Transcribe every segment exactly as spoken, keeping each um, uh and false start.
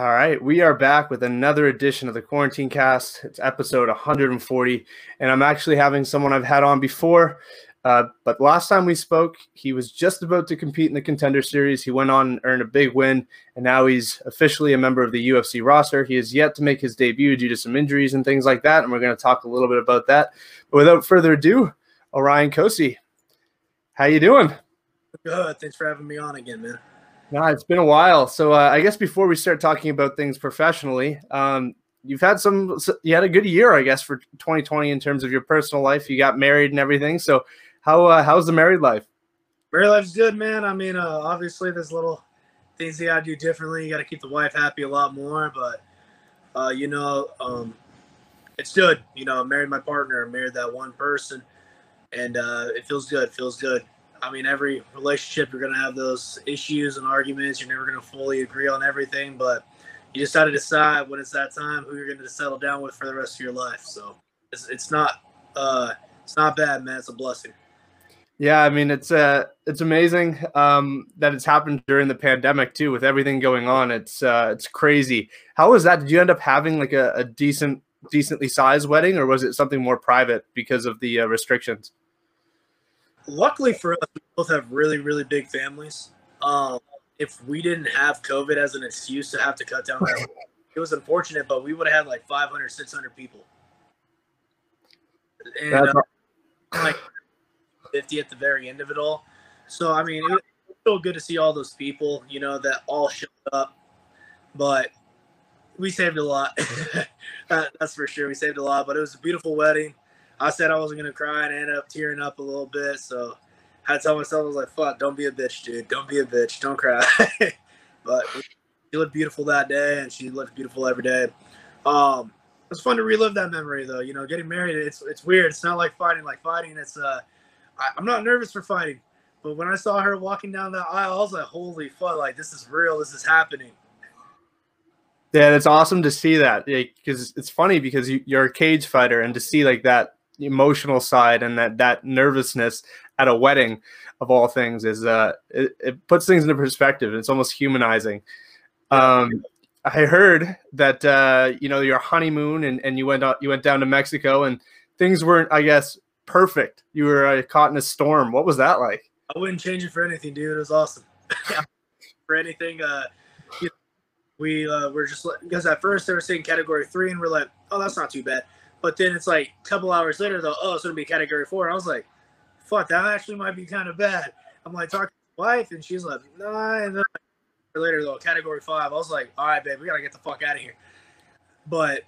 All right, we are back with another edition of the Quarantine Cast. It's episode one forty, and I'm actually having someone I've had on before, uh, but last time we spoke, he was just about to compete in the Contender Series. He went on and earned a big win, and now he's officially a member of the U F C roster. He is yet to make his debut due to some injuries and things like that, and we're going to talk a little bit about that. But without further ado, Orion Cosce, how you doing? Good. Thanks for having me on again, man. Nah, it's been a while. So uh, I guess before we start talking about things professionally, um, you've had some, you had a good year, I guess, for twenty twenty in terms of your personal life. You got married and everything. So how uh, how's the married life? Married life's good, man. I mean, uh, obviously there's little things you gotta do differently. You gotta keep the wife happy a lot more, but uh, you know, um, it's good. You know, I married my partner, married that one person, and uh, it feels good. Feels good. I mean, every relationship, you're going to have those issues and arguments. You're never going to fully agree on everything, but you just got to decide when it's that time who you're going to settle down with for the rest of your life. So it's, it's not uh, it's not bad, man. It's a blessing. Yeah, I mean, it's uh, it's amazing um, that it's happened during the pandemic, too, with everything going on. It's uh, it's crazy. How was that? Did you end up having like a, a decent, decently sized wedding, or was it something more private because of the uh, restrictions? Luckily for us, we both have really, really big families. Um, if we didn't have COVID as an excuse to have to cut down, it was unfortunate, but we would have had like five hundred, six hundred people. And uh, like fifty at the very end of it all. So, I mean, it was so good to see all those people, you know, that all showed up. But we saved a lot. that, that's for sure. We saved a lot, but it was a beautiful wedding. I said I wasn't going to cry, and I ended up tearing up a little bit. So I had to tell myself, I was like, fuck, don't be a bitch, dude. Don't be a bitch. Don't cry. But she looked beautiful that day, and she looked beautiful every day. Um, it's fun to relive that memory, though. You know, getting married, it's it's weird. It's not like fighting. Like fighting, it's uh, I, I'm not nervous for fighting. But when I saw her walking down that aisle, I was like, holy fuck, like, this is real. This is happening. Yeah, it's awesome to see that. Because it's funny because you, you're a cage fighter, and to see, like, that emotional side and that that nervousness at a wedding of all things is uh it, it puts things into perspective. It's almost humanizing. um I heard that uh you know, your honeymoon and and you went out you went down to Mexico and things weren't, I guess, perfect. You were uh, caught in a storm. What was that like? I wouldn't change it for anything, dude. It was awesome. For anything. uh you know, we uh were just, because at first they were saying category three and we're like, oh, that's not too bad. But then it's like a couple hours later, though, oh, it's going to be category four. And I was like, fuck, that actually might be kind of bad. I'm like talking to my wife, and she's like, no. Nah. And then later, though, category five. I was like, all right, babe, we got to get the fuck out of here. But,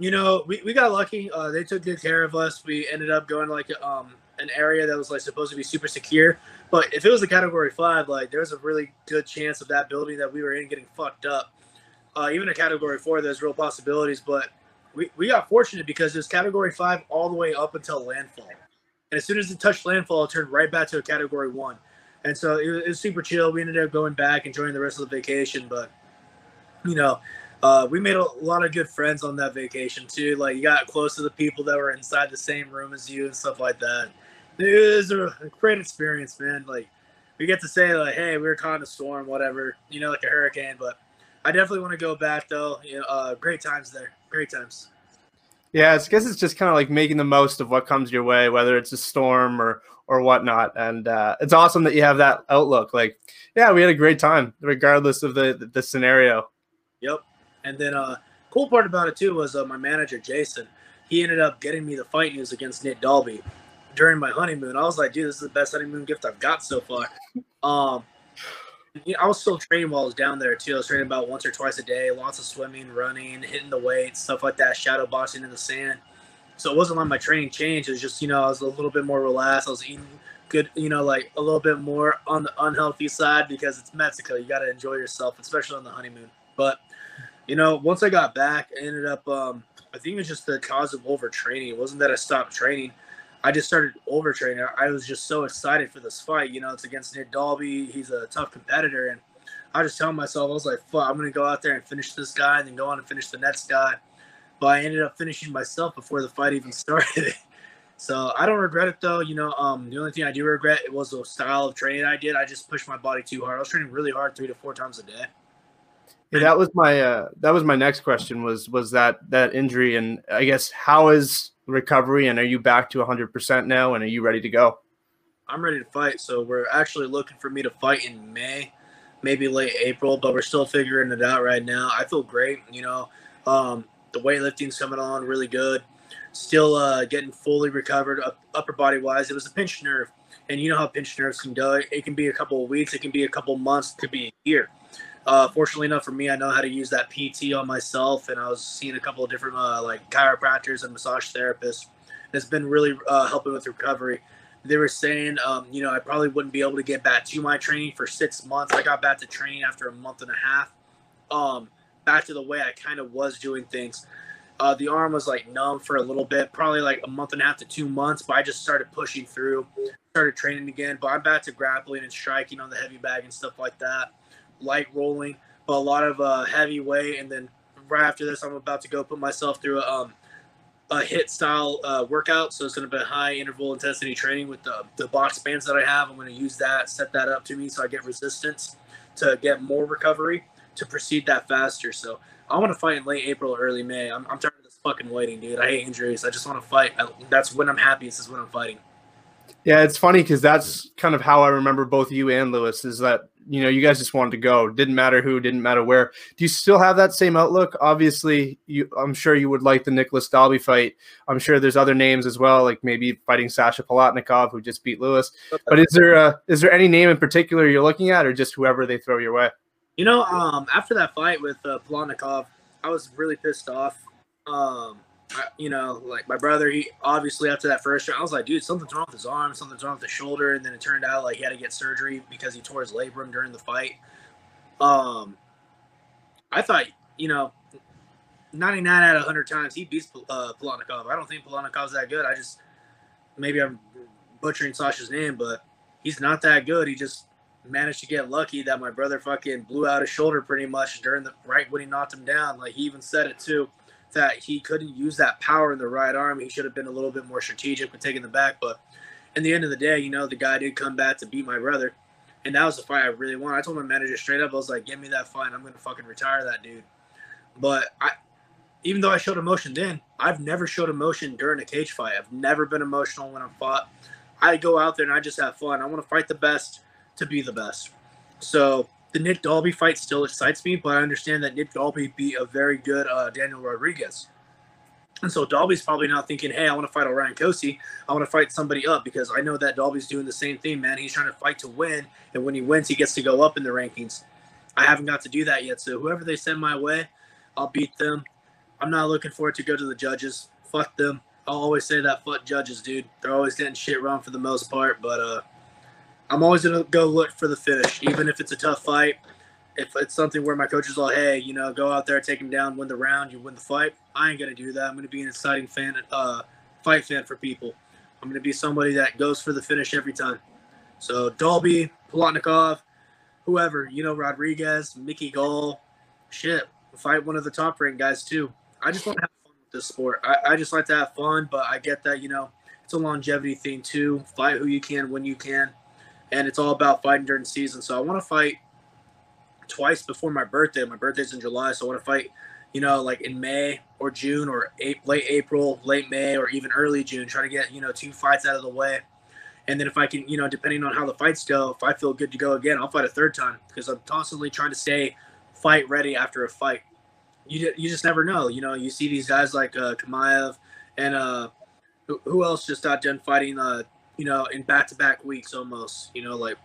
you know, we, we got lucky. Uh, they took good care of us. We ended up going to, like, um, an area that was, like, supposed to be super secure. But if it was a category five, like, there was a really good chance of that building that we were in getting fucked up. Uh, even a category four, there's real possibilities, but We, we got fortunate because it was Category five all the way up until landfall. And as soon as it touched landfall, it turned right back to a Category one. And so it was, it was super chill. We ended up going back, enjoying the rest of the vacation. But, you know, uh, we made a lot of good friends on that vacation, too. Like, you got close to the people that were inside the same room as you and stuff like that. It was a great experience, man. Like, we get to say, like, hey, we were caught in a storm, whatever, you know, like a hurricane. But I definitely want to go back, though. You know, uh, great times there. Great times. Yeah, I guess it's just kind of like making the most of what comes your way, whether it's a storm or or whatnot. And uh, it's awesome that you have that outlook. Like, yeah, we had a great time, regardless of the the scenario. Yep. And then uh, cool part about it too was uh, my manager Jason. He ended up getting me the fight news against Nick Dalby during my honeymoon. I was like, dude, this is the best honeymoon gift I've got so far. Um, you know, I was still training while I was down there, too. I was training about once or twice a day, lots of swimming, running, hitting the weights, stuff like that, shadow boxing in the sand. So it wasn't like my training changed. It was just, you know, I was a little bit more relaxed. I was eating good, you know, like a little bit more on the unhealthy side because it's Mexico. You got to enjoy yourself, especially on the honeymoon. But, you know, once I got back, I ended up, um, I think it was just the cause of overtraining. It wasn't that I stopped training. I just started overtraining. I was just so excited for this fight. You know, it's against Nick Dalby. He's a tough competitor. And I was just telling myself, I was like, fuck, I'm going to go out there and finish this guy and then go on and finish the next guy. But I ended up finishing myself before the fight even started. So I don't regret it, though. You know, um, the only thing I do regret it was the style of training I did. I just pushed my body too hard. I was training really hard three to four times a day. Yeah, that was my uh, that was my next question was was that that injury, and I guess how is recovery, and are you back to one hundred percent now, and are you ready to go? I'm ready to fight, so we're actually looking for me to fight in May, maybe late April, but we're still figuring it out right now. I feel great, you know. Um, the weightlifting's coming on really good. Still uh, getting fully recovered up, upper body-wise. It was a pinched nerve, and you know how pinched nerves can go. It can be a couple of weeks. It can be a couple of months. It could be a year. Uh, fortunately enough for me, I know how to use that P T on myself, and I was seeing a couple of different uh, like chiropractors and massage therapists. It's been really uh, helping with recovery. They were saying, um, you know, I probably wouldn't be able to get back to my training for six months. I got back to training after a month and a half, um, back to the way I kind of was doing things. Uh, the arm was like numb for a little bit, probably like a month and a half to two months, but I just started pushing through, started training again. But I'm back to grappling and striking on the heavy bag and stuff like that, light rolling, but a lot of uh, heavy weight. And then right after this, I'm about to go put myself through a um, – a hit style uh, workout. So it's going to be high interval intensity training with the, the box bands that I have. I'm going to use that, set that up to me so I get resistance to get more recovery to proceed that faster. So I want to fight in late April or early May. I'm, I'm tired of this fucking waiting, dude. I hate injuries. I just want to fight. I, that's when I'm happiest, is when I'm fighting. Yeah, it's funny because that's kind of how I remember both you and Lewis, is that, you know, you guys just wanted to go. Didn't matter who, didn't matter where. Do you still have that same outlook? Obviously, you, I'm sure you would like the Nick Dalby fight. I'm sure there's other names as well, like maybe fighting Sasha Palatnikov, who just beat Lewis. But is there a, is there any name in particular you're looking at, or just whoever they throw your way? You know, um, after that fight with uh, Palatnikov, I was really pissed off. Um, I, you know, like my brother, he obviously after that first round, I was like, dude, something's wrong with his arm, something's wrong with his shoulder. And then it turned out like he had to get surgery because he tore his labrum during the fight. Um, I thought, you know, ninety-nine out of one hundred times he beats uh, Palatnikov. I don't think Palatnikov's that good. I just, maybe I'm butchering Sasha's name, but he's not that good. He just managed to get lucky that my brother fucking blew out his shoulder pretty much during the right when he knocked him down. Like he even said it too, that he couldn't use that power in the right arm. He should have been a little bit more strategic with taking the back. But in the end of the day, you know, the guy did come back to beat my brother. And that was the fight I really want. I told my manager straight up, I was like, give me that fight. I'm going to fucking retire that dude. But I, even though I showed emotion then, I've never showed emotion during a cage fight. I've never been emotional when I'm fought. I go out there and I just have fun. I want to fight the best to be the best. So the Nick Dalby fight still excites me, but I understand that Nick Dalby beat a very good uh, Daniel Rodriguez. And so Dalby's probably not thinking, hey, I want to fight Orion Cosce. I want to fight somebody up, because I know that Dalby's doing the same thing, man. He's trying to fight to win, and when he wins, he gets to go up in the rankings. I haven't got to do that yet, so whoever they send my way, I'll beat them. I'm not looking forward to go to the judges. Fuck them. I'll always say that, fuck judges, dude. They're always getting shit wrong for the most part, but uh, I'm always going to go look for the finish, even if it's a tough fight. If it's something where my coach is like, hey, you know, go out there, take him down, win the round, you win the fight. I ain't going to do that. I'm going to be an exciting fan, uh, fight fan for people. I'm going to be somebody that goes for the finish every time. So Dalby, Palatnikov, whoever, you know, Rodriguez, Mickey Gall, shit, fight one of the top-ranked guys too. I just want to have fun with this sport. I, I just like to have fun, but I get that, you know, it's a longevity thing too. Fight who you can when you can. And it's all about fighting during the season. So I want to fight twice before my birthday. My birthday's in July, so I want to fight, you know, like in May or June or late April, late May, or even early June. Try to get, you know, two fights out of the way. And then if I can, you know, depending on how the fights go, if I feel good to go again, I'll fight a third time, because I'm constantly trying to stay fight ready after a fight. You, you just never know. You know, you see these guys like uh, Kamaev and uh, who, who else just got done fighting uh, – you know, in back-to-back weeks almost, you know, like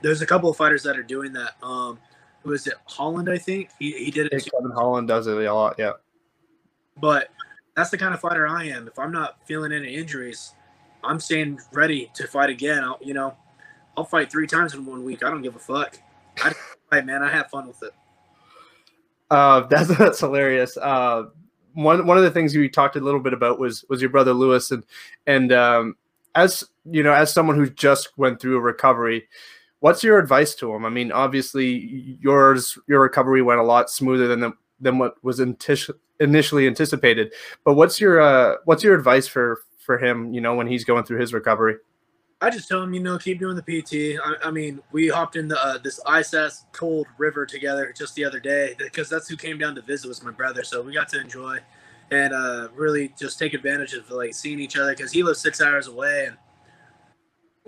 there's a couple of fighters that are doing that. Um, who is it? Holland, I think. He, he did it. Kevin Holland does it a lot, yeah. But that's the kind of fighter I am. If I'm not feeling any injuries, I'm staying ready to fight again. I'll, you know, I'll fight three times in one week. I don't give a fuck. I fight, man. I have fun with it. Uh, that's, that's hilarious. Uh, one one of the things you talked a little bit about was was your brother Lewis, and and um. As you know, as someone who just went through a recovery, what's your advice to him? I mean, obviously, yours your recovery went a lot smoother than the, than what was inti- initially anticipated. But what's your uh, what's your advice for for him? You know, when he's going through his recovery. I just tell him, you know, keep doing the P T. I, I mean, we hopped in the, uh, this I S A S cold river together just the other day, because that's who came down to visit, was my brother. So we got to enjoy and uh, really just take advantage of like seeing each other, because he lives six hours away. And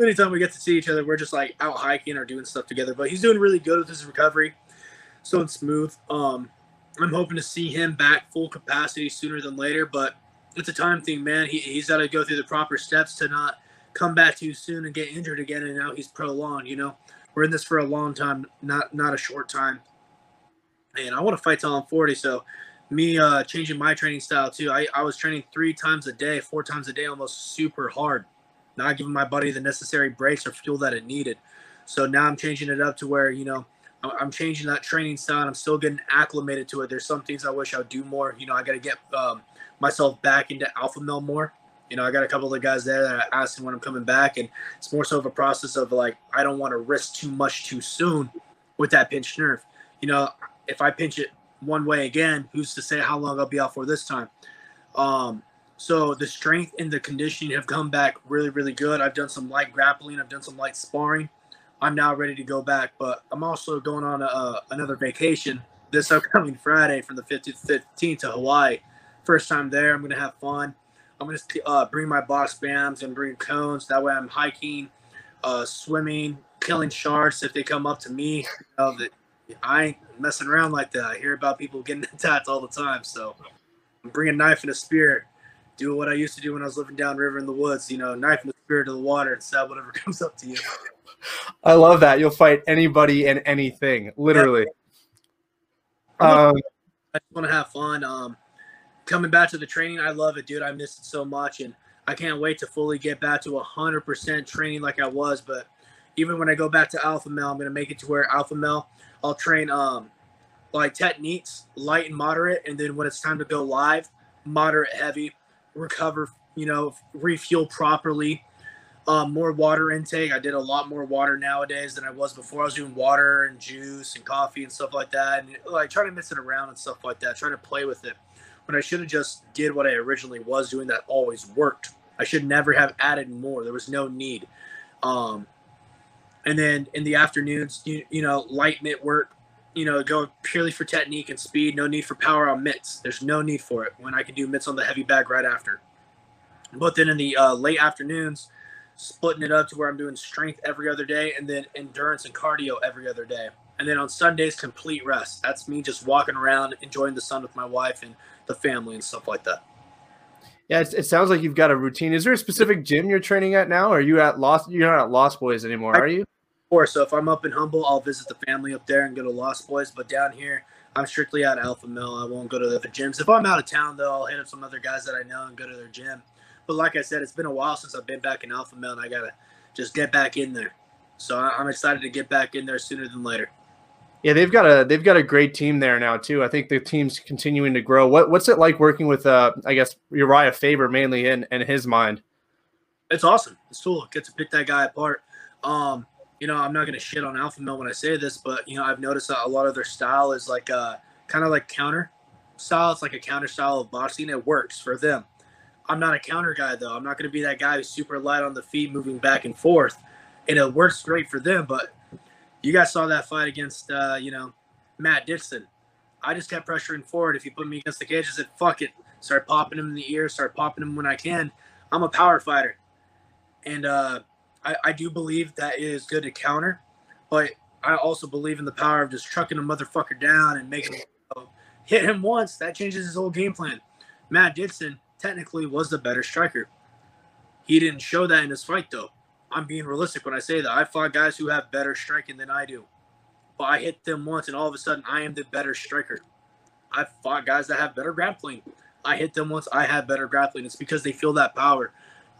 anytime we get to see each other, we're just like out hiking or doing stuff together. But he's doing really good with his recovery. So it's smooth. Um, I'm hoping to see him back full capacity sooner than later. But it's a time thing, man. He, he's got to go through the proper steps to not come back too soon and get injured again. And now he's prolonged, you know. We're in this for a long time, not not a short time. And I want to fight till I'm forty. So me uh, changing my training style too. I, I was training three times a day, four times a day, almost super hard. Not giving my body the necessary breaks or fuel that it needed. So now I'm changing it up to where, you know, I'm changing that training style, and I'm still getting acclimated to it. There's some things I wish I would do more. You know, I got to get um, myself back into Alpha Male more. You know, I got a couple of the guys there that I asked when I'm coming back, and it's more so of a process of like, I don't want to risk too much too soon with that pinched nerve. You know, if I pinch it one way again, who's to say how long I'll be out for this time? Um, So the strength and the conditioning have come back really, really good. I've done some light grappling. I've done some light sparring. I'm now ready to go back, but I'm also going on a, a, another vacation this upcoming Friday from the fifteenth to Hawaii. First time there. I'm going to have fun. I'm going to uh, bring my box bams and bring cones. That way I'm hiking, uh, swimming, killing sharks if they come up to me. Uh, I ain't messing around like that. I hear about people getting attacked all the time. So I'm bringing a knife and a spear. Do what I used to do when I was living downriver in the woods, you know, knife in the spirit of the water and stab whatever comes up to you. I love that. You'll fight anybody and anything, literally. Yeah. Um, I just want to have fun. Um, coming back to the training, I love it, dude. I miss it so much, and I can't wait to fully get back to one hundred percent training like I was. But even when I go back to Alpha Male, I'm going to make it to where Alpha Male, I'll train um, like techniques, light and moderate, and then when it's time to go live, moderate, heavy, recover, you know, refuel properly, um, more water intake. I did a lot more water nowadays than I was before. I was doing water and juice and coffee and stuff like that. And like trying to mix it around and stuff like that, trying to play with it. When I should have just did what I originally was doing that always worked. I should never have added more. There was no need. Um, and then in the afternoons, you, you know, light mitt work, you know, go purely for technique and speed. No need for power on mitts. There's no need for it when I can do mitts on the heavy bag right after. But then in the uh, late afternoons, splitting it up to where I'm doing strength every other day and then endurance and cardio every other day. And then on Sundays, complete rest. That's me just walking around, enjoying the sun with my wife and the family and stuff like that. Yeah, it, it sounds like you've got a routine. Is there a specific gym you're training at now? Or are you at Lost? You're not at Lost Boys anymore, are you? So if I'm up in Humble, I'll visit the family up there and go to Lost Boys. But down here, I'm strictly at Alpha Male. I won't go to the gyms. If I'm out of town, though, I'll hit up some other guys that I know and go to their gym. But like I said, it's been a while since I've been back in Alpha Male, and I got to just get back in there. So I'm excited to get back in there sooner than later. Yeah, they've got a they've got a great team there now, too. I think the team's continuing to grow. What What's it like working with, uh, I guess, Uriah Faber mainly in, in his mind? It's awesome. It's cool. Get to pick that guy apart. Um You know, I'm not going to shit on Alpha Male when I say this, but, you know, I've noticed that a lot of their style is like uh, kind of like counter style. It's like a counter style of boxing. It works for them. I'm not a counter guy, though. I'm not going to be that guy who's super light on the feet moving back and forth. And it works great for them. But you guys saw that fight against, uh, you know, Matt Ditson. I just kept pressuring forward. If you put me against the cage, I said, fuck it. Start popping him in the ear. Start popping him when I can. I'm a power fighter. And, uh, I, I do believe that it is good to counter, but I also believe in the power of just trucking a motherfucker down and making him go. Hit him once. That changes his whole game plan. Matt Ditson technically was the better striker. He didn't show that in his fight, though. I'm being realistic when I say that. I fought guys who have better striking than I do, but I hit them once, and all of a sudden, I am the better striker. I fought guys that have better grappling. I hit them once. I have better grappling. It's because they feel that power.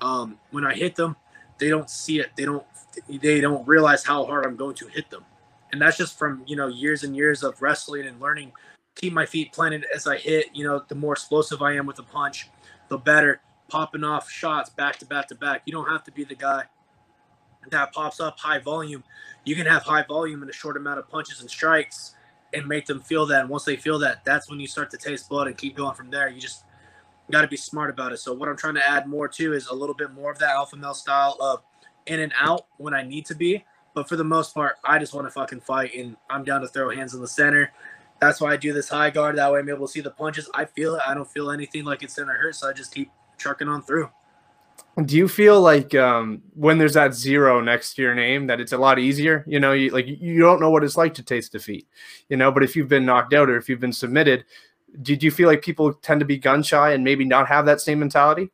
Um, when I hit them, they don't see it. They don't. They don't realize how hard I'm going to hit them, and that's just from you know years and years of wrestling and learning. Keep my feet planted as I hit. You know, the more explosive I am with a punch, the better. Popping off shots back to back to back. You don't have to be the guy that pops up high volume. You can have high volume in a short amount of punches and strikes, and make them feel that. And once they feel that, that's when you start to taste blood and keep going from there. You just got to be smart about it. So what I'm trying to add more to is a little bit more of that Alpha Male style of in and out when I need to be. But for the most part, I just want to fucking fight, and I'm down to throw hands in the center. That's why I do this high guard. That way I'm able to see the punches. I feel it. I don't feel anything like it's going to hurt, so I just keep trucking on through. Do you feel like um, when there's that zero next to your name that it's a lot easier? You know, you, like you don't know what it's like to taste defeat, you know, but if you've been knocked out or if you've been submitted, did you feel like people tend to be gun shy and maybe not have that same mentality?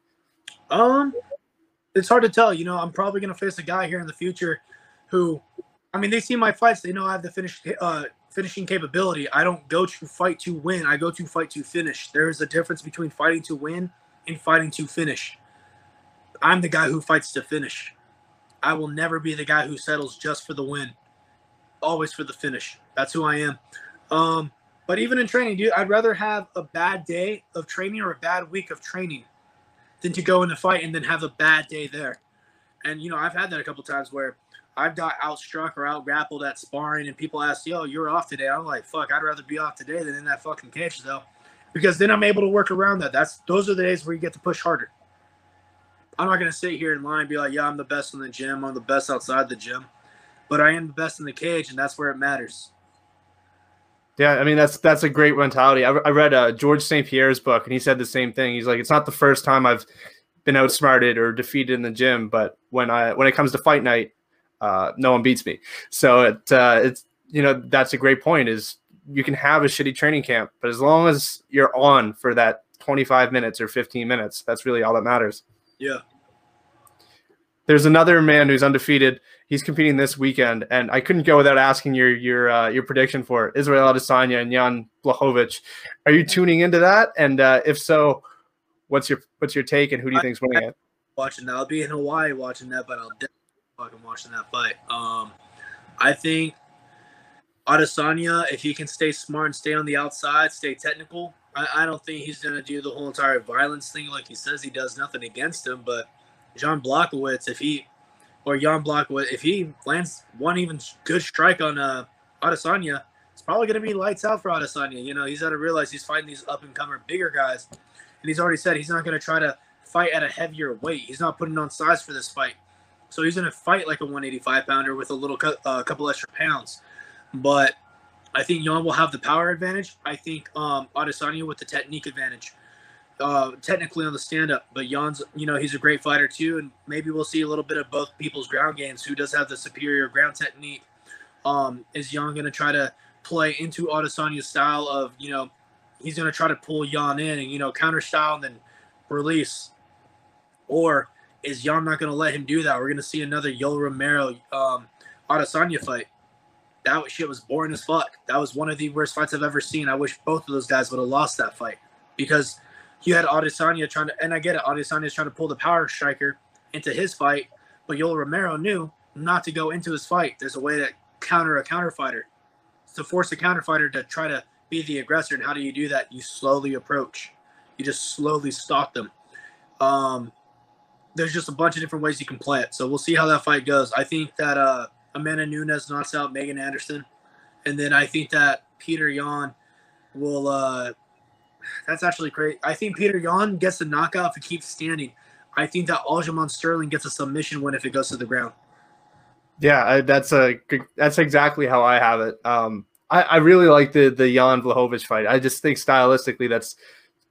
Um, it's hard to tell. You know, I'm probably going to face a guy here in the future who, I mean, they see my fights. They know I have the finish, uh, finishing capability. I don't go to fight to win. I go to fight to finish. There is a difference between fighting to win and fighting to finish. I'm the guy who fights to finish. I will never be the guy who settles just for the win. Always for the finish. That's who I am. Um, but even in training, dude, I'd rather have a bad day of training or a bad week of training than to go in a fight and then have a bad day there. And, you know, I've had that a couple times where I've got outstruck or outgrappled at sparring and people ask, yo, you're off today. I'm like, fuck, I'd rather be off today than in that fucking cage, though, because then I'm able to work around that. That's those are the days where you get to push harder. I'm not going to sit here in line and be like, yeah, I'm the best in the gym. I'm the best outside the gym. But I am the best in the cage, and that's where it matters. Yeah, I mean, that's that's a great mentality. I, I read uh, George Saint Pierre's book, and he said the same thing. He's like, it's not the first time I've been outsmarted or defeated in the gym, but when I when it comes to fight night, uh, no one beats me. So it, uh, it's, you know, that's a great point is you can have a shitty training camp, but as long as you're on for that twenty-five minutes or fifteen minutes, that's really all that matters. Yeah. There's another man who's undefeated. He's competing this weekend, and I couldn't go without asking your your uh, your prediction for it. Israel Adesanya and Jan Błachowicz. Are you tuning into that? And uh, if so, what's your what's your take? And who do you think's winning it? Watching that, I'll be in Hawaii watching that, but I'll definitely fucking watching that fight. Um, I think Adesanya, if he can stay smart and stay on the outside, stay technical. I don't think he's going to do the whole entire violence thing like he says he does. Nothing against him, but Jan Błachowicz, if he or Jan Błachowicz, if he lands one even good strike on uh, Adesanya, it's probably going to be lights out for Adesanya. You know, he's got to realize he's fighting these up-and-comer bigger guys, and he's already said he's not going to try to fight at a heavier weight. He's not putting on size for this fight, so he's going to fight like a one eighty-five pounder with a little uh, couple extra pounds, but I think Jan will have the power advantage. I think um, Adesanya with the technique advantage, uh, technically on the stand-up. But Jan's, you know, he's a great fighter too, and maybe we'll see a little bit of both people's ground games. Who does have the superior ground technique? Um, is Jan going to try to play into Adesanya's style of, you know, he's going to try to pull Jan in and, you know, counter style and then release? Or is Jan not going to let him do that? We're going to see another Yoel Romero um, Adesanya fight. That shit was boring as fuck. That was one of the worst fights I've ever seen. I wish both of those guys would have lost that fight because you had Adesanya trying to, and I get it, Adesanya's trying to pull the power striker into his fight, but Yoel Romero knew not to go into his fight. There's a way to counter a counter fighter, to force a counter fighter to try to be the aggressor. And how do you do that? You slowly approach. You just slowly stalk them. Um, there's just a bunch of different ways you can play it. So we'll see how that fight goes. I think that, uh, Amanda Nunes knocks out Megan Anderson. And then I think that Peter Yan will uh, – that's actually great. I think Peter Yan gets the knockout if he keeps standing. I think that Aljamain Sterling gets a submission win if it goes to the ground. Yeah, I, that's a that's exactly how I have it. Um, I, I really like the the Jan Błachowicz fight. I just think stylistically that's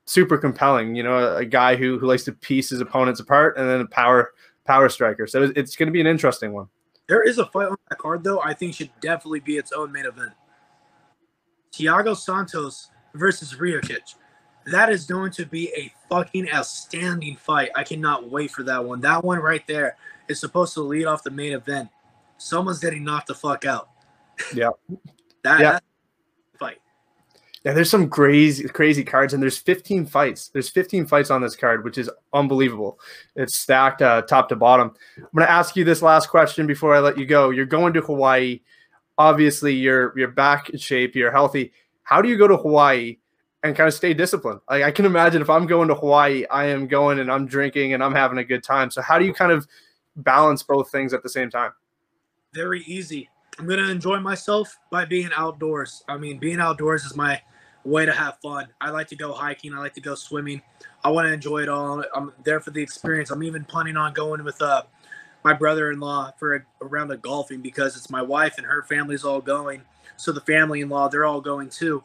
super compelling. You know, a, a guy who, who likes to piece his opponents apart and then a power, power striker. So it's going to be an interesting one. There is a fight on that card, though, I think should definitely be its own main event. Thiago Santos versus Ryokic. That is going to be a fucking outstanding fight. I cannot wait for that one. That one right there is supposed to lead off the main event. Someone's getting knocked the fuck out. Yeah. that, yeah. That's the fight. Yeah, there's some crazy, crazy cards, and there's fifteen fights. There's fifteen fights on this card, which is unbelievable. It's stacked uh, top to bottom. I'm going to ask you this last question before I let you go. You're going to Hawaii. Obviously, you're you're back in shape. You're healthy. How do you go to Hawaii and kind of stay disciplined? Like, I can imagine if I'm going to Hawaii, I am going and I'm drinking and I'm having a good time. So how do you kind of balance both things at the same time? Very easy. I'm going to enjoy myself by being outdoors. I mean, being outdoors is my way to have fun. I like to go hiking. I like to go swimming. I want to enjoy it all. I'm there for the experience. I'm even planning on going with uh, my brother-in-law for a, a round of golfing because it's my wife and her family's all going. So the family-in-law, they're all going too.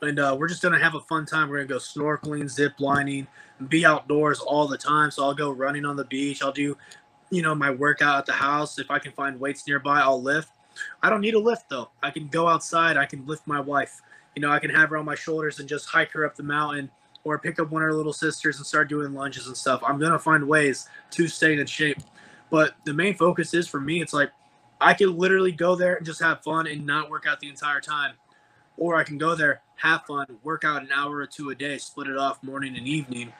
And uh, we're just going to have a fun time. We're going to go snorkeling, zip lining, be outdoors all the time. So I'll go running on the beach. I'll do, you know, my workout at the house. If I can find weights nearby, I'll lift. I don't need a lift, though. I can go outside. I can lift my wife. You know, I can have her on my shoulders and just hike her up the mountain or pick up one of her little sisters and start doing lunges and stuff. I'm going to find ways to stay in shape. But the main focus is for me, it's like I can literally go there and just have fun and not work out the entire time. Or I can go there, have fun, work out an hour or two a day, split it off morning and evening,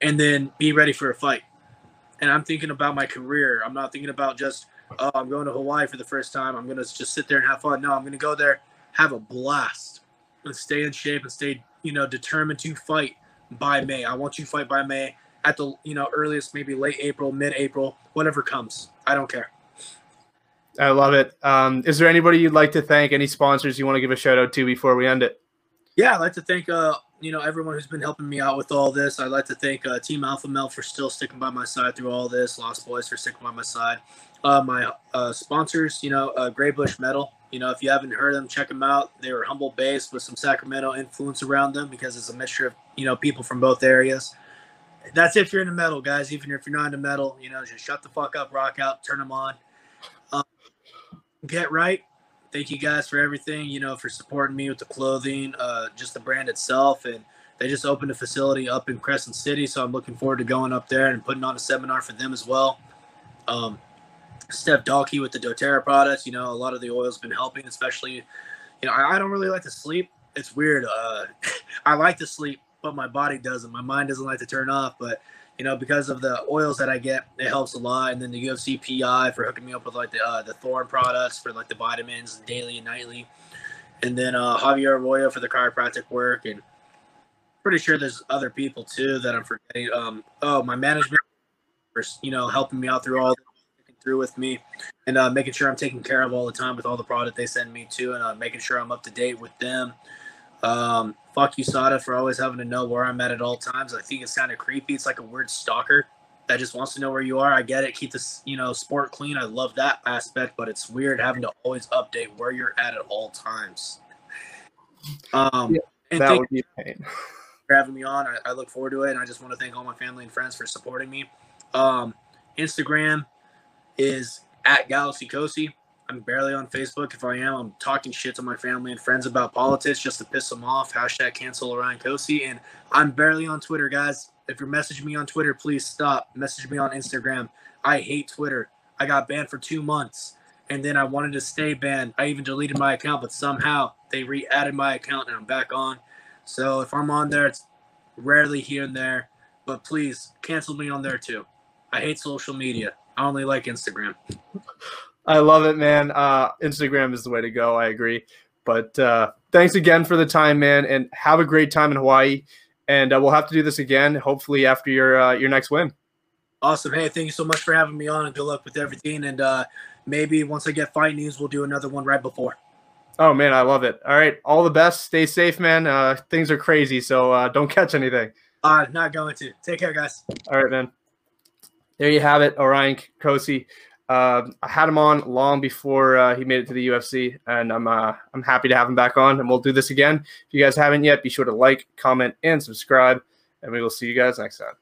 and then be ready for a fight. And I'm thinking about my career. I'm not thinking about just, oh, I'm going to Hawaii for the first time. I'm going to just sit there and have fun. No, I'm going to go there, have a blast, and stay in shape and stay, you know, determined to fight by May. I want you to fight by May at the, you know, earliest, maybe late April, mid-April, whatever comes. I don't care. I love it. Um, is there anybody you'd like to thank, any sponsors you want to give a shout out to before we end it? Yeah, I'd like to thank, uh, you know, everyone who's been helping me out with all this. I'd like to thank uh, Team Alpha Male for still sticking by my side through all this, Lost Boys for sticking by my side. Uh, my uh, sponsors, you know, uh, Greybush Metal. You know, if you haven't heard of them, check them out. They were humble based with some Sacramento influence around them because it's a mixture of, you know, people from both areas. That's if you're into metal, guys. Even if you're not into metal, you know, just shut the fuck up, rock out, turn them on. Get right. Thank you guys for everything, you know, for supporting me with the clothing, uh, just the brand itself. And they just opened a facility up in Crescent City. So I'm looking forward to going up there and putting on a seminar for them as well. Um, Steph Dahlke with the doTERRA products, you know, a lot of the oil's been helping, especially, you know, I, I don't really like to sleep. It's weird. Uh, I like to sleep, but my body doesn't. My mind doesn't like to turn off, but you know, because of the oils that I get, it helps a lot. And then the U F C P I for hooking me up with like the uh, the Thorne products for like the vitamins daily and nightly. And then uh, Javier Arroyo for the chiropractic work. And pretty sure there's other people too that I'm forgetting. Um, oh, my management for, you know, helping me out through all through with me and uh, making sure I'm taken care of all the time with all the product they send me to and uh, making sure I'm up to date with them. Um, fuck U S A D A for always having to know where I'm at at all times. I think it's kind of creepy. It's like a weird stalker that just wants to know where you are. I get it. Keep this, you know, sport clean. I love that aspect, but it's weird having to always update where you're at at all times. Um, yeah, and that would be a pain. For having me on. I, I look forward to it. And I just want to thank all my family and friends for supporting me. Um, Instagram is at Galaxy Cosi. I'm barely on Facebook. If I am, I'm talking shit to my family and friends about politics just to piss them off. Hashtag cancel Orion Cosce. And I'm barely on Twitter, guys. If you're messaging me on Twitter, please stop. Message me on Instagram. I hate Twitter. I got banned for two months, and then I wanted to stay banned. I even deleted my account, but somehow they re-added my account, and I'm back on. So if I'm on there, it's rarely here and there. But please, cancel me on there, too. I hate social media. I only like Instagram. I love it, man. Uh, Instagram is the way to go. I agree. But uh, thanks again for the time, man, and have a great time in Hawaii. And uh, we'll have to do this again, hopefully after your uh, your next win. Awesome. Hey, thank you so much for having me on, and good luck with everything. And uh, maybe once I get fight news, we'll do another one right before. Oh, man, I love it. All right, all the best. Stay safe, man. Uh, things are crazy, so uh, don't catch anything. Uh, not going to. Take care, guys. All right, man. There you have it, Orion Cosce. Uh, I had him on long before uh, he made it to the U F C, and I'm uh, I'm happy to have him back on, and we'll do this again. If you guys haven't yet, be sure to like, comment, and subscribe, and we will see you guys next time.